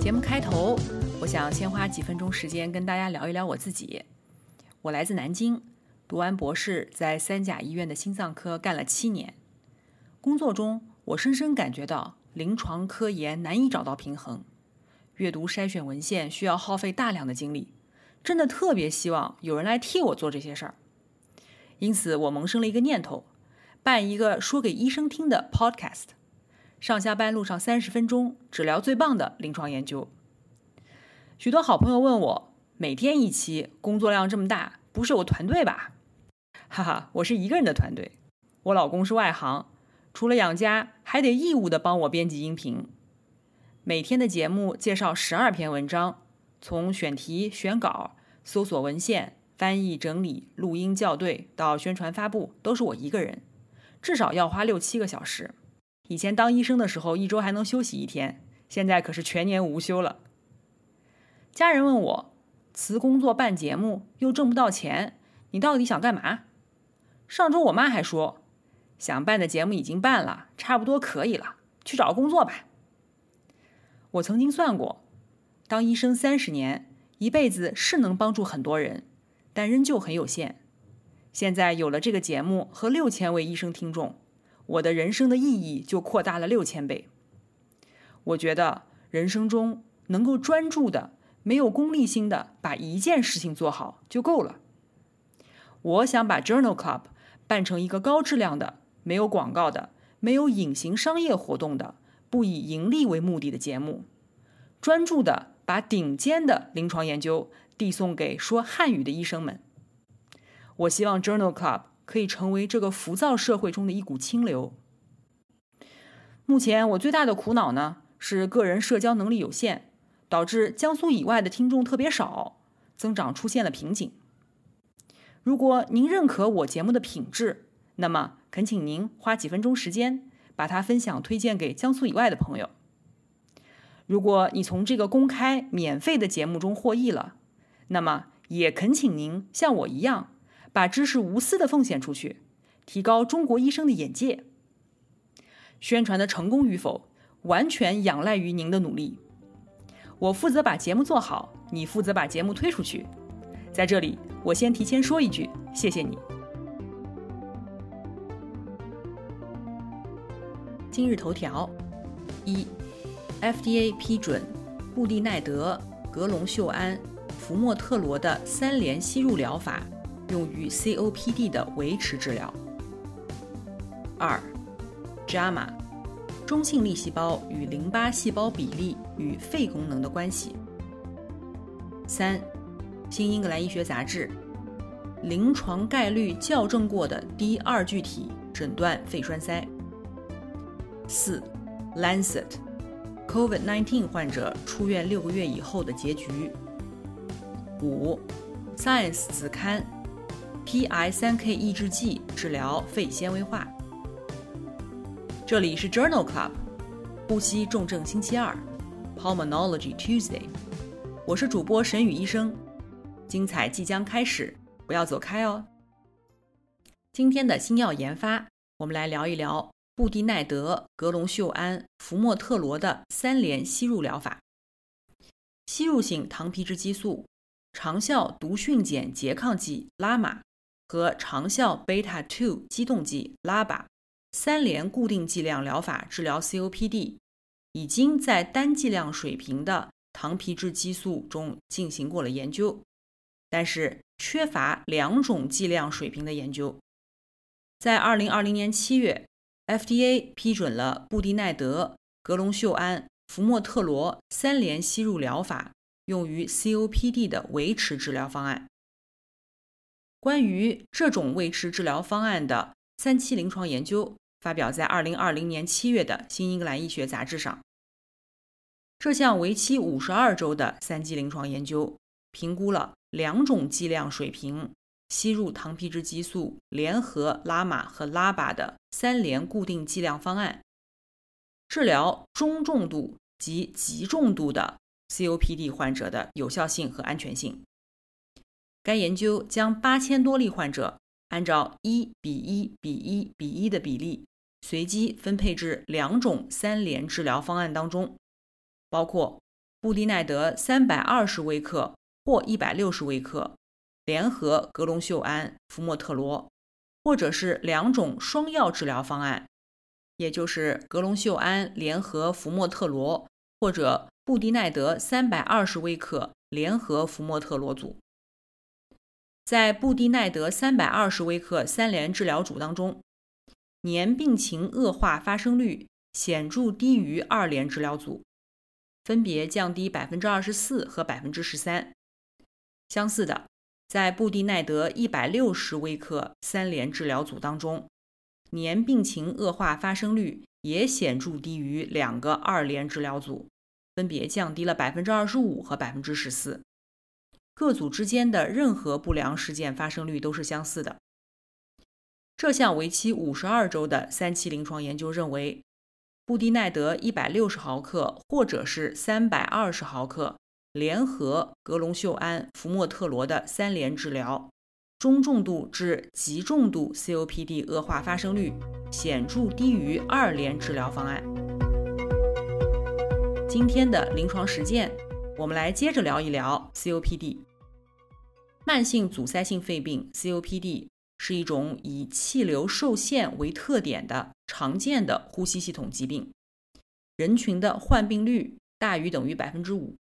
节目开头，我想先花几分钟时间跟大家聊一聊我自己。我来自南京，读完博士在三甲医院的心脏科干了7年。工作中，我深深感觉到临床科研难以找到平衡，阅读筛选文献需要耗费大量的精力，真的特别希望有人来替我做这些事儿。因此我萌生了一个念头，办一个说给医生听的 podcast， 上下班路上30分钟，只聊最棒的临床研究。许多好朋友问我，每天一期，工作量这么大，不是有团队吧？哈哈，我是一个人的团队。我老公是外行，除了养家还得义务的帮我编辑音频。每天的节目介绍12篇文章，从选题、选稿、搜索文献、翻译整理、录音校对到宣传发布，都是我一个人，至少要花6-7个小时。以前当医生的时候一周还能休息1天，现在可是全年无休了。家人问我，辞工作办节目又挣不到钱，你到底想干嘛？上周我妈还说，想办的节目已经办了，差不多可以了，去找工作吧。我曾经算过，当医生30年，一辈子是能帮助很多人，但仍旧很有限。现在有了这个节目和6000位医生听众，我的人生的意义就扩大了6000倍。我觉得人生中能够专注的、没有功利心的把一件事情做好就够了。我想把 Journal Club 办成一个高质量的、没有广告的、没有隐形商业活动的、不以盈利为目的的节目，专注的把顶尖的临床研究递送给说汉语的医生们。我希望 Journal Club 可以成为这个浮躁社会中的一股清流。目前我最大的苦恼呢，是个人社交能力有限，导致江苏以外的听众特别少，增长出现了瓶颈。如果您认可我节目的品质，那么恳请您花几分钟时间把它分享推荐给江苏以外的朋友。如果你从这个公开免费的节目中获益了，那么也恳请您像我一样，把知识无私地奉献出去，提高中国医生的眼界。宣传的成功与否，完全仰赖于您的努力。我负责把节目做好，你负责把节目推出去。在这里，我先提前说一句，谢谢你。今日头条：1. FDA 批准布地奈德、格隆秀胺、福莫特罗的3联吸入疗法用于 COPD 的维持治疗。 2. JAMA 中性粒细胞与淋巴细胞比例与肺功能的关系。 3. 新英格兰医学杂志临床概率校正过的D2聚体诊断肺栓塞。 4. Lancet COVID-19 患者出院6个月以后的结局。 5. Science 子刊 PI3K 抑制剂治疗肺纤维化。这里是 Journal Club 呼吸重症星期二 Pulmonology Tuesday， 我是主播沈宇医生，精彩即将开始，不要走开哦。今天的新药研发，我们来聊一聊布地奈德、格隆秀胺、福莫特罗的3联吸入疗法。吸入性糖皮质激素、长效毒蕈碱拮抗剂拉玛和长效贝塔2激动剂拉巴3联固定剂量疗法治疗 COPD， 已经在单剂量水平的糖皮质激素中进行过了研究，但是缺乏2种剂量水平的研究。在2020年7月 FDA 批准了布地奈德、格隆秀胺、福莫特罗3联吸入疗法用于 COPD 的维持治疗方案。关于这种维持治疗方案的3期临床研究发表在2020年7月的新英格兰医学杂志上。这项为期52周的3期临床研究评估了2种剂量水平吸入糖皮质激素联合拉玛和拉巴的3联固定剂量方案，治疗中重度及极重度的 COPD 患者的有效性和安全性。该研究将8000多例患者按照1:1:1:1的比例随机分配至2种3联治疗方案当中，包括布利奈德320微克或160微克联合格隆溴胺、福莫特罗，或者是2种双药治疗方案，也就是格隆溴胺联合福莫特罗或者布迪奈德320微克联合福莫特罗组。在布迪奈德320微克3联治疗组当中，年病情恶化发生率显著低于2联治疗组，分别降低 24% 和 13%。 相似的，在布地奈德160微克3联治疗组当中，年病情恶化发生率也显著低于2个2联治疗组，分别降低了 25% 和 14%。 各组之间的任何不良事件发生率都是相似的。这项为期52周的3期临床研究认为，布地奈德160毫克或者是320毫克联合格隆溴胺、福莫特罗的3联治疗，中重度至极重度 COPD 恶化发生率显著低于2联治疗方案。今天的临床实践，我们来接着聊一聊 COPD。 慢性阻塞性肺病 COPD 是一种以气流受限为特点的常见的呼吸系统疾病，人群的患病率大于等于 5%，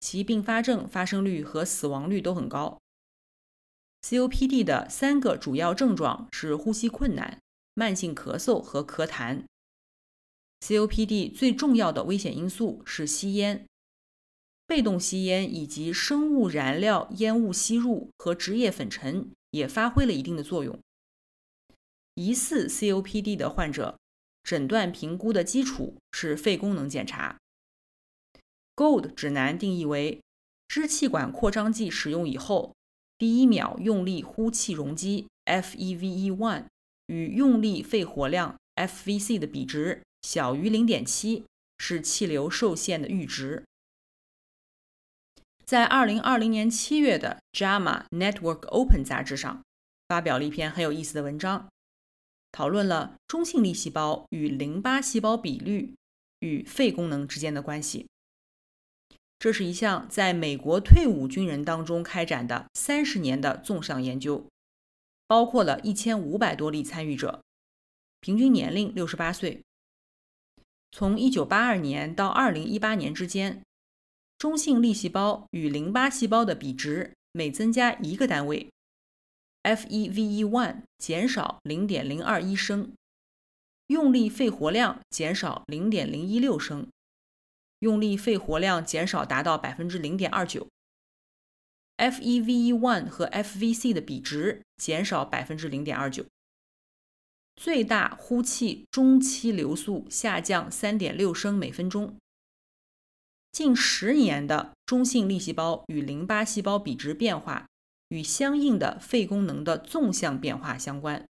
其并发症发生率和死亡率都很高。 COPD 的3个主要症状是呼吸困难、慢性咳嗽和咳痰。 COPD 最重要的危险因素是吸烟，被动吸烟以及生物燃料烟雾吸入和职业粉尘也发挥了一定的作用。疑似 COPD 的患者诊断评估的基础是肺功能检查。GOLD 指南定义为支气管扩张剂使用以后，第1秒用力呼气容积 FEV1 与用力肺活量 FVC 的比值小于 0.7 是气流受限的阈值。在2020年7月的 JAMA Network Open 杂志上发表了一篇很有意思的文章，讨论了中性粒细胞与淋巴细胞比率与肺功能之间的关系。这是一项在美国退伍军人当中开展的30年的纵向研究，包括了1500多例参与者，平均年龄68岁。从1982年到2018年之间，中性粒细胞与淋巴细胞的比值每增加1个单位 ，FEV1 减少 0.021 升，用力肺活量减少 0.016 升。用力肺活量减少达到 0.29%， FEV1 和 FVC 的比值减少 0.29%， 最大呼气中期流速下降 3.6 升每分钟。近10年的中性粒细胞与淋巴细胞比值变化与相应的肺功能的纵向变化相关。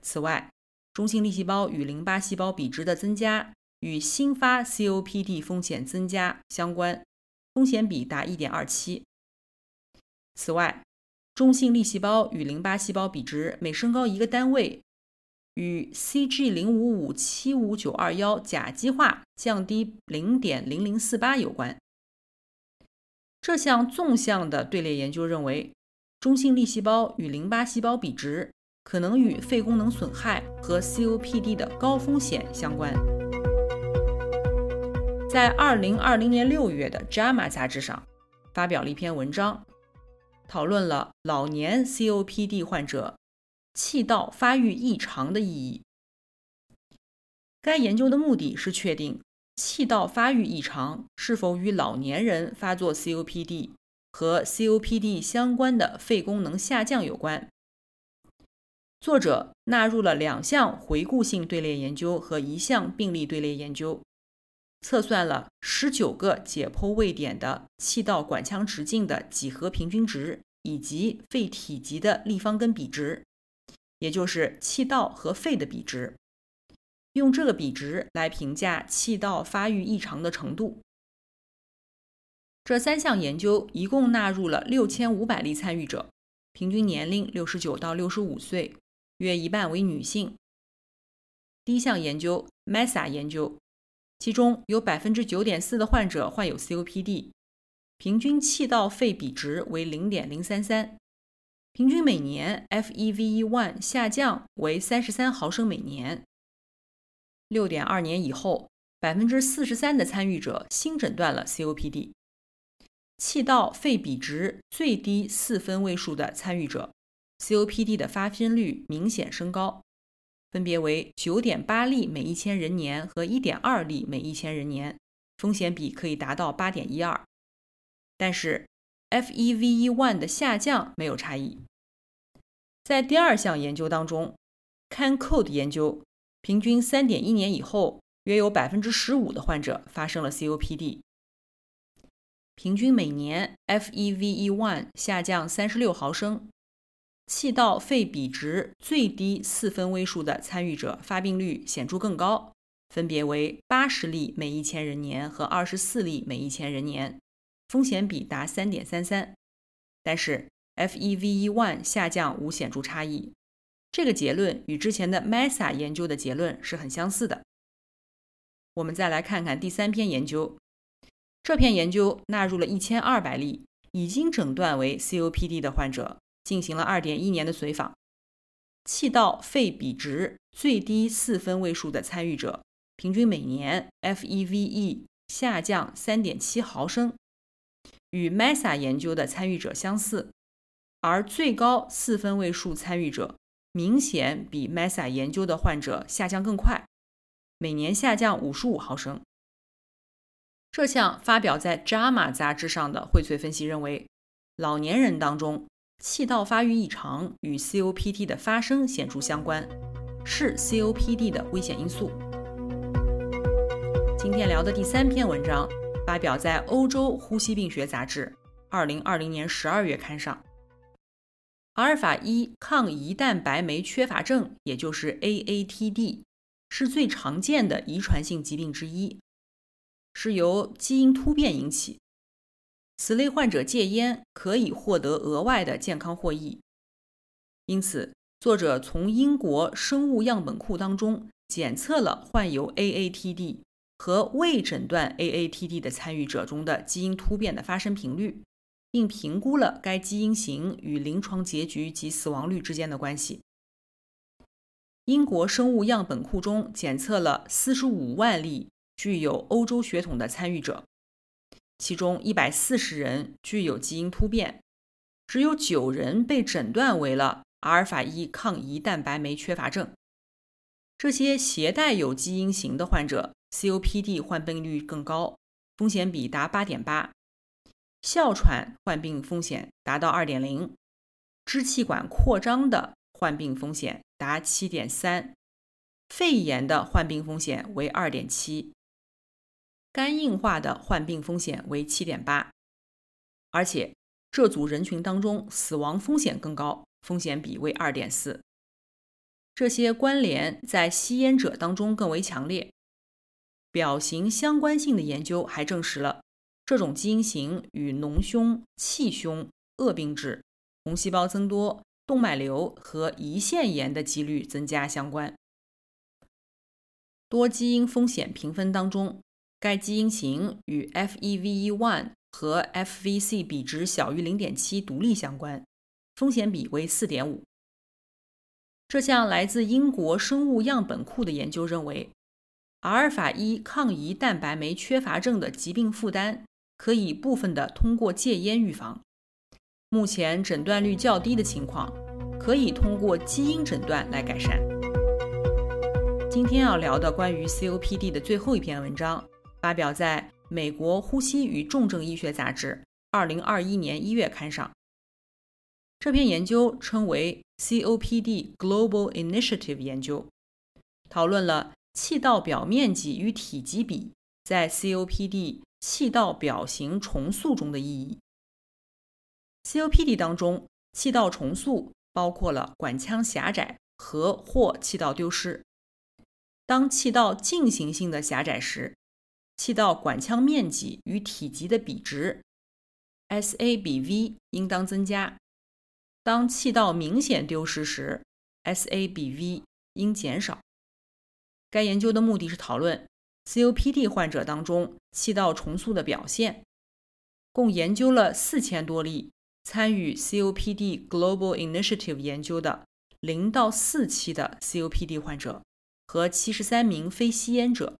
此外，中性粒细胞与淋巴细胞比值的增加与新发 COPD 风险增加相关，风险比达 1.27。 此外，中性粒细胞与淋巴细胞比值每升高1个单位，与 CG05575921 甲基化降低 0.0048 有关。这项纵向的队列研究认为，中性粒细胞与淋巴细胞比值可能与肺功能损害和 COPD 的高风险相关。在2020年6月的 JAMA 杂志上发表了一篇文章，讨论了老年 COPD 患者气道发育异常的意义。该研究的目的是确定气道发育异常是否与老年人发作 COPD 和 COPD 相关的肺功能下降有关。作者纳入了2项回顾性队列研究和1项病例队列研究，测算了19个解剖位点的气道管腔直径的几何平均值以及肺体积的立方根比值，也就是气道和肺的比值，用这个比值来评价气道发育异常的程度。这三项研究一共纳入了6500例参与者，平均年龄69到65岁，约一半为女性。第一项研究 MESA 研究，其中有 9.4% 的患者患有 COPD， 平均气道肺比值为 0.033， 平均每年 FEV1 下降为33毫升每年。 6.2 年以后， 43% 的参与者新诊断了 COPD， 气道肺比值最低4分位数的参与者 COPD 的发生率明显升高，分别为 9.8 例每1000人年和 1.2 例每1000人年，风险比可以达到 8.12。 但是 FEV1 的下降没有差异。在第二项研究当中， Cancode 研究，平均 3.1 年以后，约有 15% 的患者发生了 COPD， 平均每年 FEV1 下降36毫升，气道肺比值最低4分位数的参与者发病率显著更高，分别为80例每1000人年和24例每1000人年，风险比达 3.33。 但是 FEV1 下降无显著差异，这个结论与之前的 MESA 研究的结论是很相似的。我们再来看看第三篇研究，这篇研究纳入了1200例已经诊断为 COPD 的患者，进行了 2.1 年的随访，气道肺比值最低4分位数的参与者，平均每年 FEVE 下降 3.7 毫升，与 MESA 研究的参与者相似，而最高4分位数参与者明显比 MESA 研究的患者下降更快，每年下降55毫升。这项发表在 JAMA 杂志上的荟萃分析认为，老年人当中气道发育异常与 COPD 的发生显著相关，是 COPD 的危险因素。今天聊的第三篇文章发表在欧洲呼吸病学杂志2020年12月刊上。阿尔法1抗胰蛋白酶缺乏症，也就是 AATD， 是最常见的遗传性疾病之一，是由基因突变引起。此类患者戒烟可以获得额外的健康获益，因此作者从英国生物样本库当中检测了患有 AATD 和未诊断 AATD 的参与者中的基因突变的发生频率，并评估了该基因型与临床结局及死亡率之间的关系。英国生物样本库中检测了45万例具有欧洲血统的参与者，其中140人具有基因突变，只有9人被诊断为了阿尔法1抗胰蛋白酶缺乏症。这些携带有基因型的患者 COPD 患病率更高，风险比达 8.8， 哮喘患病风险达到 2.0， 支气管扩张的患病风险达 7.3， 肺炎的患病风险为 2.7，肝硬化的患病风险为 7.8， 而且这组人群当中死亡风险更高，风险比为 2.4。 这些关联在吸烟者当中更为强烈。表型相关性的研究还证实了这种基因型与脓胸、气胸、恶病质、红细胞增多、动脉瘤和胰腺炎的几率增加相关。多基因风险评分当中，该基因型与 FEV1 和 FVC 比值小于 0.7 独立相关，风险比为 4.5。 这项来自英国生物样本库的研究认为，阿尔法1抗胰蛋白酶缺乏症的疾病负担可以部分的通过戒烟预防，目前诊断率较低的情况可以通过基因诊断来改善。今天要聊的关于 COPD 的最后一篇文章发表在美国呼吸与重症医学杂志2021年1月刊上。这篇研究称为 COPD Global Initiative 研究，讨论了气道表面积与体积比在 COPD 气道表型重塑中的意义。 COPD 当中，气道重塑包括了管腔狭窄和或气道丢失。当气道进行性的狭窄时，气道管腔面积与体积的比值 SA/V 应当增加，当气道明显丢失时 SA/V 应减少。该研究的目的是讨论 COPD 患者当中气道重塑的表现，共研究了4000多例参与 COPD Global Initiative 研究的0到4期的 COPD 患者和73名非吸烟者，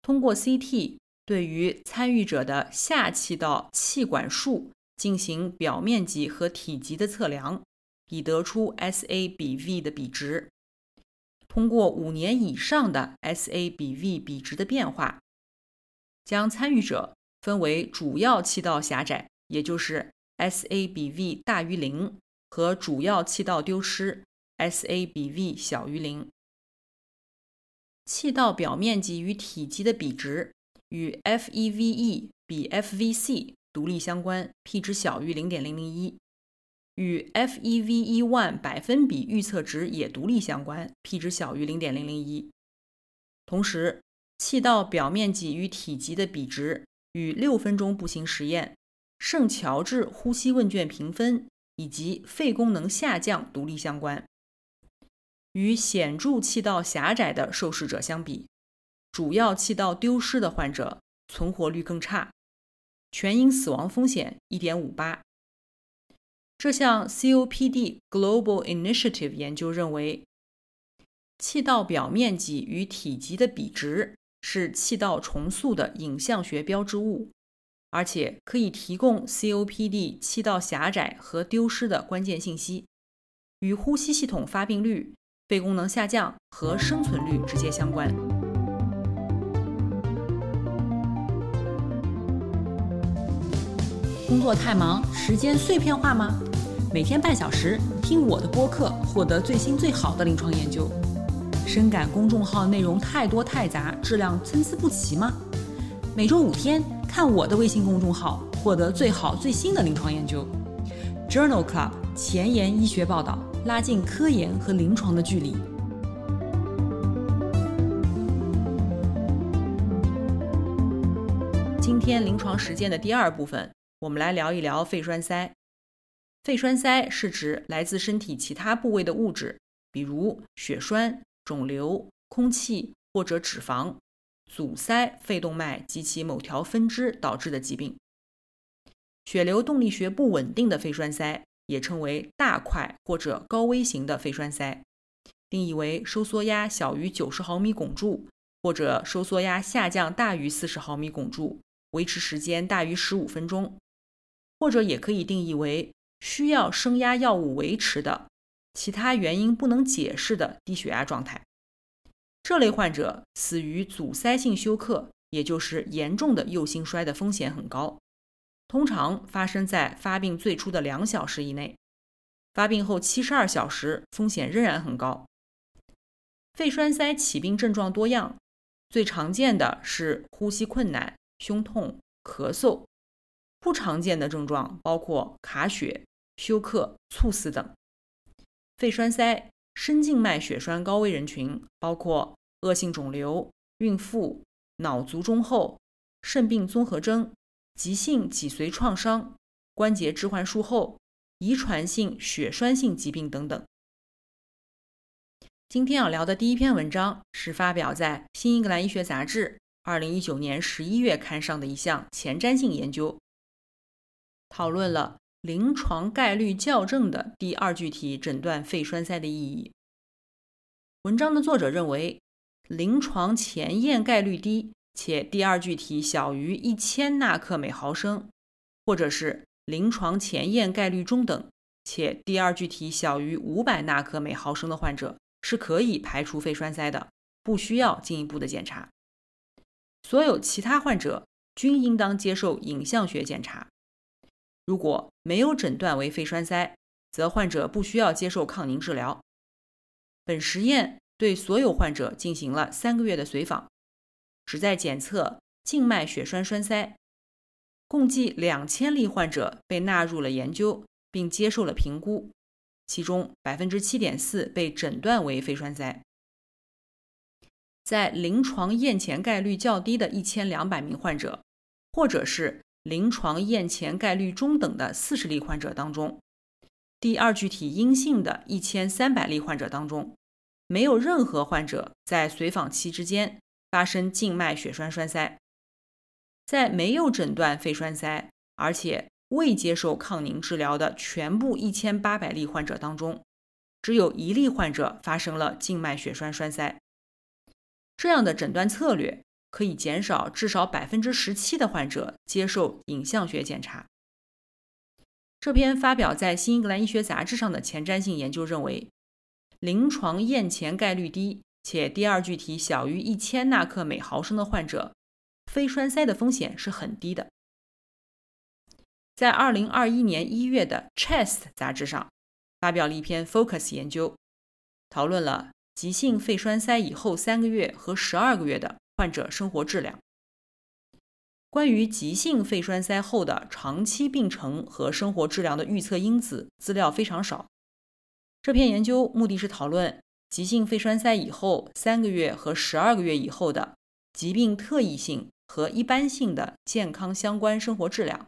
通过 CT 对于参与者的下气道气管束进行表面积和体积的测量，以得出 SA/V 的比值。通过5年以上的 SA/V 比值的变化，将参与者分为主要气道狭窄，也就是 SA/V 大于 0 和主要气道丢失 SA/V 小于 0。 气道表面积与体积的比值与 FEV1 比 FVC 独立相关， P 值小于 0.001， 与 FEV1 百分比预测值也独立相关， P 值小于 0.001。 同时，气道表面积与体积的比值与6分钟步行实验、圣乔治呼吸问卷评分以及肺功能下降独立相关。与显著气道狭窄的受试者相比，主要气道丢失的患者存活率更差，全因死亡风险 1.58。 这项 COPD Global Initiative 研究认为，气道表面积与体积的比值是气道重塑的影像学标志物，而且可以提供 COPD 气道狭窄和丢失的关键信息，与呼吸系统发病率、肺功能下降和生存率直接相关。工作太忙，时间碎片化吗？每天半小时听我的播客，获得最新最好的临床研究。深感公众号内容太多太杂，质量参差不齐吗？每周5天看我的微信公众号，获得最好最新的临床研究。 Journal Club 前沿医学报道，拉近科研和临床的距离。今天临床实践的第2部分，我们来聊一聊肺栓塞。肺栓塞是指来自身体其他部位的物质，比如血栓、肿瘤、空气或者脂肪阻塞肺动脉及其某条分支导致的疾病。血流动力学不稳定的肺栓塞也称为大块或者高危型的肺栓塞，定义为收缩压小于90毫米汞柱或者收缩压下降大于40毫米汞柱，维持时间大于15分钟，或者也可以定义为需要升压药物维持的其他原因不能解释的低血压状态。这类患者死于阻塞性休克，也就是严重的右心衰的风险很高，通常发生在发病最初的2小时以内，发病后72小时风险仍然很高。肺栓塞起病症状多样，最常见的是呼吸困难、胸痛、咳嗽，不常见的症状包括卡血、休克、猝死等。肺栓塞深静脉血栓高危人群包括恶性肿瘤、孕妇、脑卒中后、肾病综合征、急性脊髓创伤、关节置换术后、遗传性血栓性疾病等等。今天要聊的第1篇文章是发表在《新英格兰医学杂志》2019年11月刊上的一项前瞻性研究，讨论了临床概率校正的第2具体诊断肺栓塞的意义。文章的作者认为，临床前验概率低且第2具体小于1000纳克每毫升，或者是临床前验概率中等且第2具体小于500纳克每毫升的患者是可以排除肺栓塞的，不需要进一步的检查。所有其他患者均应当接受影像学检查。如果没有诊断为肺栓塞，则患者不需要接受抗凝治疗。本实验对所有患者进行了3个月的随访，旨在检测静脉血栓栓塞。共计2000例患者被纳入了研究，并接受了评估，其中 7.4% 被诊断为肺栓塞。在临床验前概率较低的1200名患者，或者是临床验前概率中等的40例患者当中，第二具体阴性的1300例患者当中，没有任何患者在随访期之间发生静脉血栓栓塞。在没有诊断肺栓塞，而且未接受抗凝治疗的全部1800例患者当中，只有1例患者发生了静脉血栓栓塞。这样的诊断策略可以减少至少 17% 的患者接受影像学检查。这篇发表在《新英格兰医学杂志》上的前瞻性研究认为，临床验前概率低且第二聚体小于1000纳克每毫升的患者，肺栓塞的风险是很低的。在2021年1月的 Chest 杂志上发表了一篇 Focus 研究，讨论了急性肺栓塞以后3个月和12个月的患者生活质量。关于急性肺栓塞后的长期病程和生活质量的预测因子资料非常少。这篇研究目的是讨论急性肺栓塞以后3个月和12个月以后的疾病特异性和一般性的健康相关生活质量。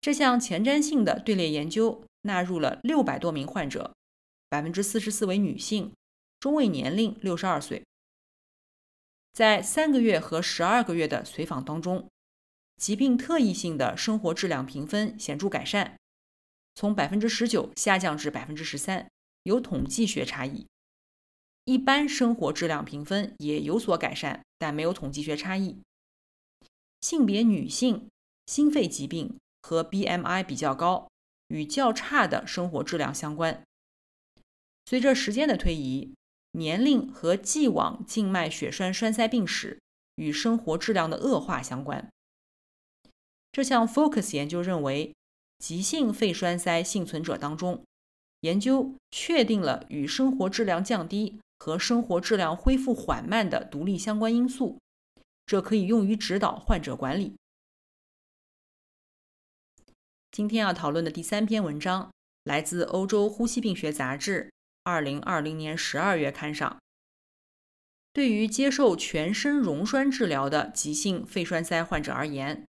这项前瞻性的队列研究纳入了600多名患者， 44% 为女性，中位年龄62岁。在3个月和12个月的随访当中，疾病特异性的生活质量评分显著改善，从 19% 下降至 13%， 有统计学差异。一般生活质量评分也有所改善，但没有统计学差异。性别女性、心肺疾病和 BMI 比较高，与较差的生活质量相关。随着时间的推移，年龄和既往静脉血栓栓塞病史与生活质量的恶化相关。这项 Focus 研究认为，急性肺栓塞幸存者当中，研究确定了与生活质量降低和生活质量恢复缓慢的独立相关因素，这可以用于指导患者管理。今天要讨论的第3篇文章来自欧洲呼吸病学杂志2020年12月刊上，对于接受全身溶栓治疗的急性肺栓塞患者而言，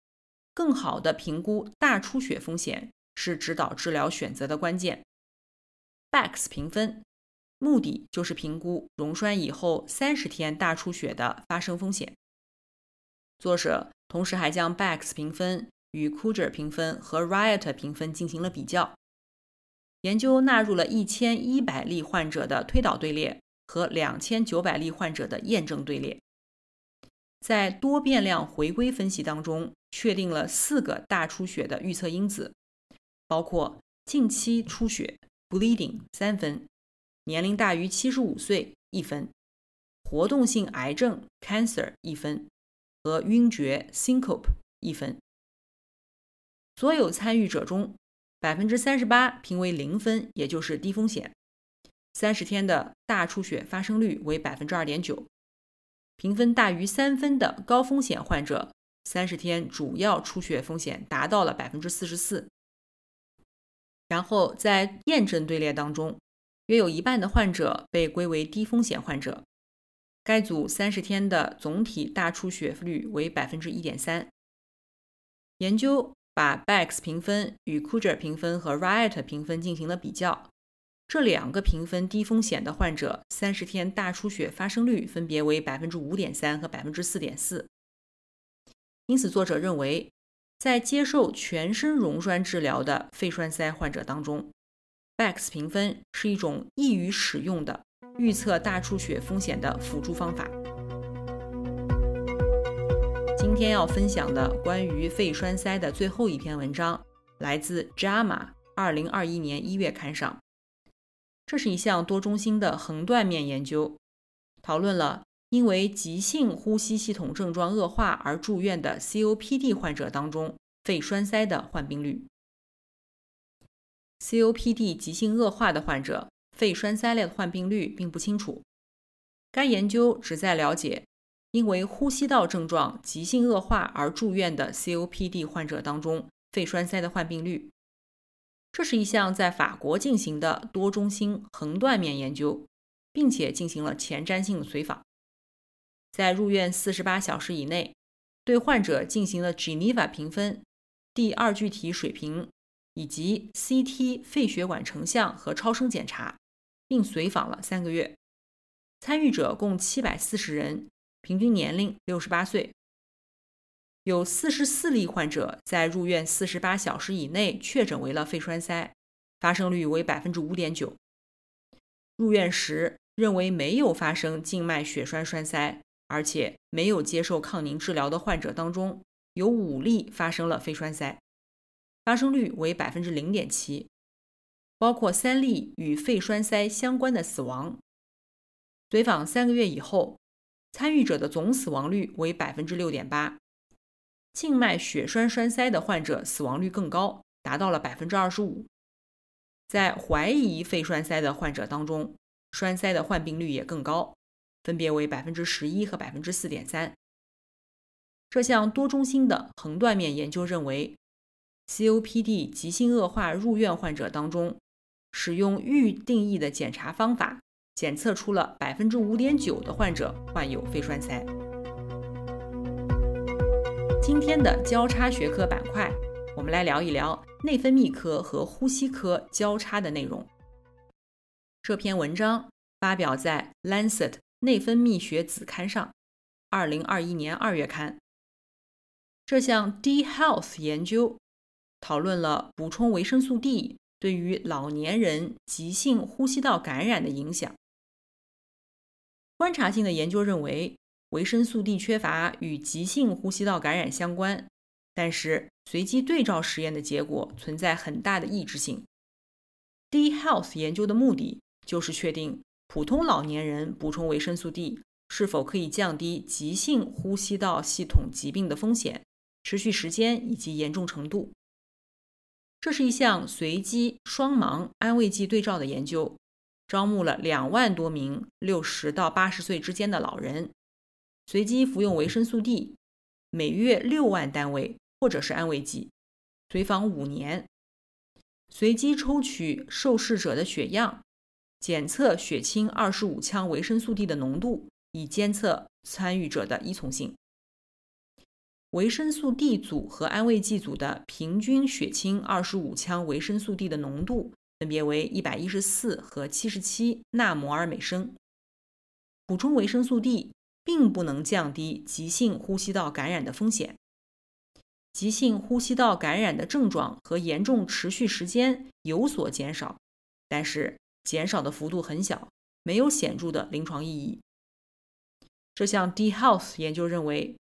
更好地评估大出血风险是指导治疗选择的关键。 BACS 评分目的就是评估溶栓以后30天大出血的发生风险。作者同时还将 BACS 评分与 Coudre 评分和 Riot 评分进行了比较。研究纳入了1100例患者的推导队列和2900例患者的验证队列。在多变量回归分析当中，确定了4个大出血的预测因子，包括近期出血 bleeding 3分，年龄大于75岁1分，活动性癌症 cancer 1分和晕厥 syncope 1分。所有参与者中38% 评为0分，也就是低风险。30天的大出血发生率为 2.9%， 评分大于3分的高风险患者30天主要出血风险达到了 44%。 然后在验证队列当中，约有1半的患者被归为低风险患者，该组30天的总体大出血率为 1.3%。 研究把 BACS 评分与 Coudre 评分和 Riot 评分进行了比较，这2个评分低风险的患者30天大出血发生率分别为 5.3% 和 4.4%。 因此作者认为，在接受全身溶栓治疗的肺栓塞患者当中， BACS 评分是一种易于使用的预测大出血风险的辅助方法。今天要分享的关于肺栓塞的最后一篇文章来自 JAMA 2021年1月刊上。这是一项多中心的横断面研究，讨论了因为急性呼吸系统症状恶化而住院的 COPD 患者当中肺栓塞的患病率。COPD 急性恶化的患者肺栓塞类的患病率并不清楚。该研究旨在了解因为呼吸道症状急性恶化而住院的 COPD 患者当中，肺栓塞的患病率。这是一项在法国进行的多中心横断面研究，并且进行了前瞻性的随访。在入院48小时以内，对患者进行了 Geneva 评分、第二聚体水平以及 CT 肺血管成像和超声检查，并随访了3个月。参与者共740人，平均年龄68岁。有44例患者在入院48小时以内确诊为了肺栓塞，发生率为 5.9%。入院时认为没有发生静脉血栓栓塞，而且没有接受抗凝治疗的患者当中，有5例发生了肺栓塞，发生率为 0.7%， 包括3例与肺栓塞相关的死亡。随访3个月以后，参与者的总死亡率为 6.8%， 静脉血栓栓塞的患者死亡率更高，达到了 25%。 在怀疑肺栓塞的患者当中，栓塞的患病率也更高，分别为 11% 和 4.3%。 这项多中心的横断面研究认为， COPD 急性恶化入院患者当中，使用预定义的检查方法检测出了 5.9% 的患者患有肺栓塞。今天的交叉学科板块，我们来聊一聊内分泌科和呼吸科交叉的内容。这篇文章发表在 Lancet 内分泌学子刊上，2021年2月刊。这项 D-Health 研究讨论了补充维生素 D 对于老年人急性呼吸道感染的影响。观察性的研究认为，维生素 D 缺乏与急性呼吸道感染相关，但是随机对照实验的结果存在很大的异质性。D-Health 研究的目的就是确定普通老年人补充维生素 D 是否可以降低急性呼吸道系统疾病的风险、持续时间以及严重程度。这是一项随机双盲安慰剂对照的研究，招募了2万多名60到80岁之间的老人，随机服用维生素 D， 每月6万单位或者是安慰剂，随访5年，随机抽取受试者的血样，检测血清25羟维生素 D 的浓度，以监测参与者的依从性。维生素 D 组和安慰剂组的平均血清25羟维生素 D 的浓度分别为114和77纳摩尔每升。补充维生素 D 并不能降低急性呼吸道感染的风险，急性呼吸道感染的症状和严重持续时间有所减少，但是减少的幅度很小，没有显著的临床意义。这项 D-Health 研究认为，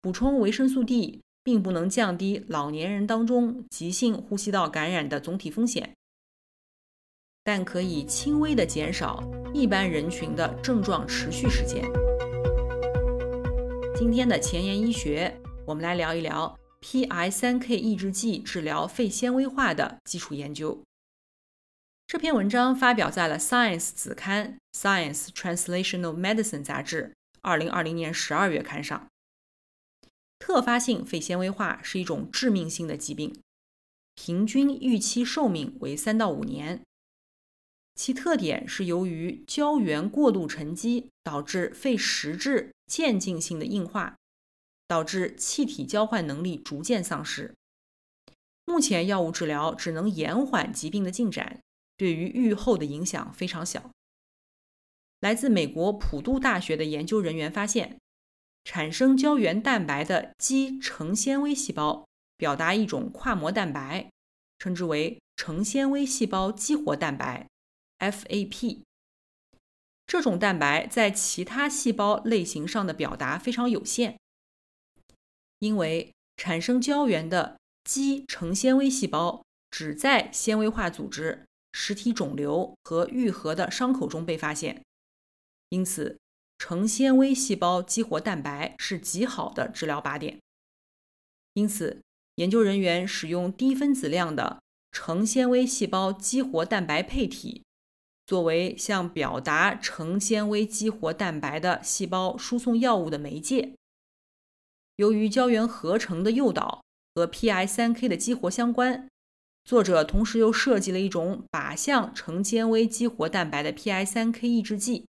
补充维生素 D 并不能降低老年人当中急性呼吸道感染的总体风险，但可以轻微的减少一般人群的症状持续时间。今天的前沿医学，我们来聊一聊 PI3K 抑制剂治疗肺纤维化的基础研究。这篇文章发表在了 Science 子刊 Science Translational Medicine 杂志2020年12月刊上。特发性肺纤维化是一种致命性的疾病，平均预期寿命为3到5年。其特点是由于胶原过度沉积导致肺实质渐进性的硬化，导致气体交换能力逐渐丧失。目前药物治疗只能延缓疾病的进展，对于预后的影响非常小。来自美国普渡大学的研究人员发现，产生胶原蛋白的肌成纤维细胞表达一种跨膜蛋白，称之为成纤维细胞激活蛋白 FAP。 这种蛋白在其他细胞类型上的表达非常有限，因为产生胶原的肌成纤维细胞只在纤维化组织、实体肿瘤和愈合的伤口中被发现，因此成纤维细胞激活蛋白是极好的治疗靶点。因此，研究人员使用低分子量的成纤维细胞激活蛋白配体作为向表达成纤维激活蛋白的细胞输送药物的媒介。由于胶原合成的诱导和 PI3K 的激活相关，作者同时又设计了一种靶向成纤维激活蛋白的 PI3K 抑制剂，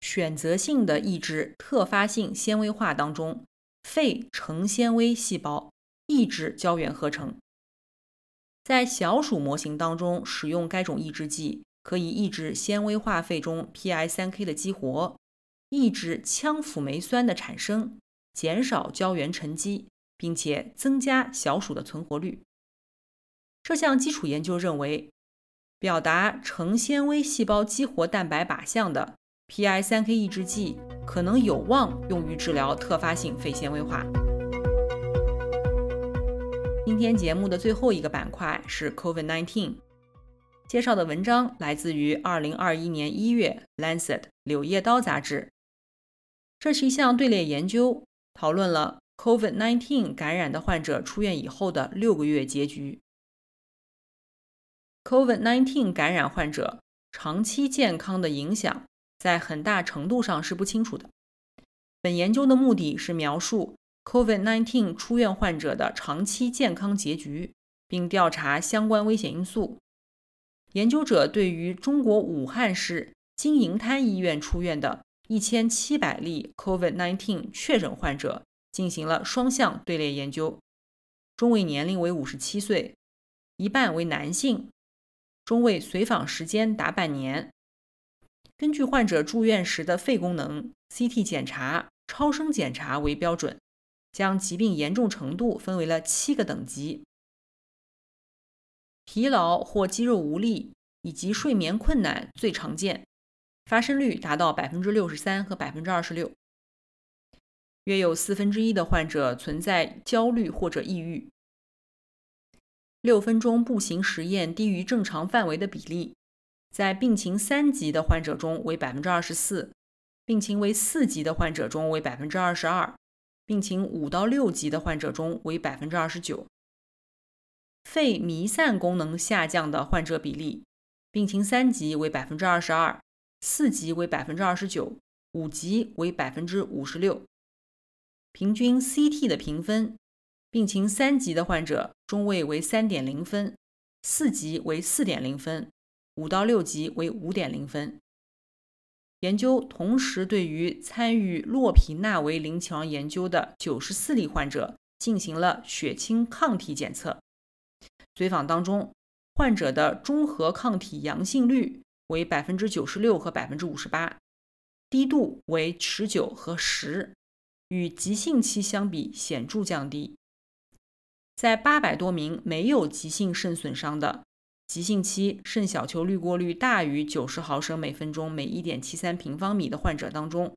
选择性的抑制特发性纤维化当中肺成纤维细胞，抑制胶原合成。在小鼠模型当中使用该种抑制剂，可以抑制纤维化肺中 PI3K 的激活，抑制羟辅酶酸的产生，减少胶原沉积，并且增加小鼠的存活率。这项基础研究认为，表达成纤维细胞激活蛋白靶向的 PI3K 抑制剂可能有望用于治疗特发性肺纤维化。今天节目的最后一个板块是 COVID-19， 介绍的文章来自于2021年1月 Lancet 柳叶刀杂志。这是一项队列研究，讨论了 COVID-19 感染的患者出院以后的6个月结局。COVID-19 感染患者长期健康的影响在很大程度上是不清楚的。本研究的目的是描述 COVID-19 出院患者的长期健康结局，并调查相关危险因素。研究者对于中国武汉市金银滩医院出院的1700例 COVID-19 确诊患者进行了双向队列研究，中位年龄为57岁，一半为男性，中位随访时间达半年。根据患者住院时的肺功能、CT 检查、超声检查为标准，将疾病严重程度分为了7个等级。疲劳或肌肉无力以及睡眠困难最常见，发生率达到 63% 和 26%。 约有1/4的患者存在焦虑或者抑郁。6分钟步行实验低于正常范围的比例，在病情3级的患者中为 24%， 病情为4级的患者中为 22%， 病情5到6级的患者中为 29%。 肺弥散功能下降的患者比例，病情3级为 22%， 4级为 29%， 5级为 56%。 平均 CT 的评分，病情3级的患者中位为 3.0 分，4级为 4.0 分，5到6级为 5.0 分。研究同时对于参与洛匹那韦临床研究的94例患者进行了血清抗体检测。随访当中，患者的中和抗体阳性率为 96% 和 58%， 低度为19和10，与急性期相比显著降低。在800多名没有急性肾损伤的，急性期肾小球滤过率大于90毫升每分钟每 1.73 平方米的患者当中，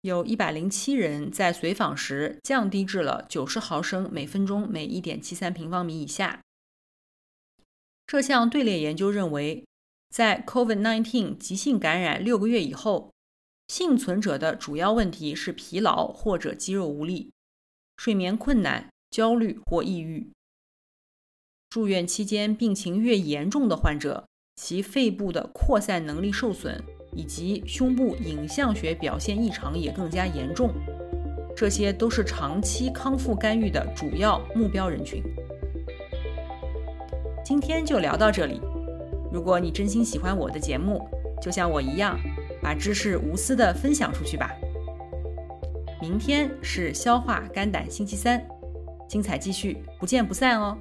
有107人在随访时降低至了90毫升每分钟每 1.73 平方米以下。这项队列研究认为，在 COVID-19 急性感染6个月以后，幸存者的主要问题是疲劳或者肌肉无力、睡眠困难、焦虑或抑郁。住院期间病情越严重的患者，其肺部的扩散能力受损以及胸部影像学表现异常也更加严重，这些都是长期康复干预的主要目标人群。今天就聊到这里，如果你真心喜欢我的节目，就像我一样，把知识无私地分享出去吧。明天是消化肝胆星期三，精彩继续，不见不散哦。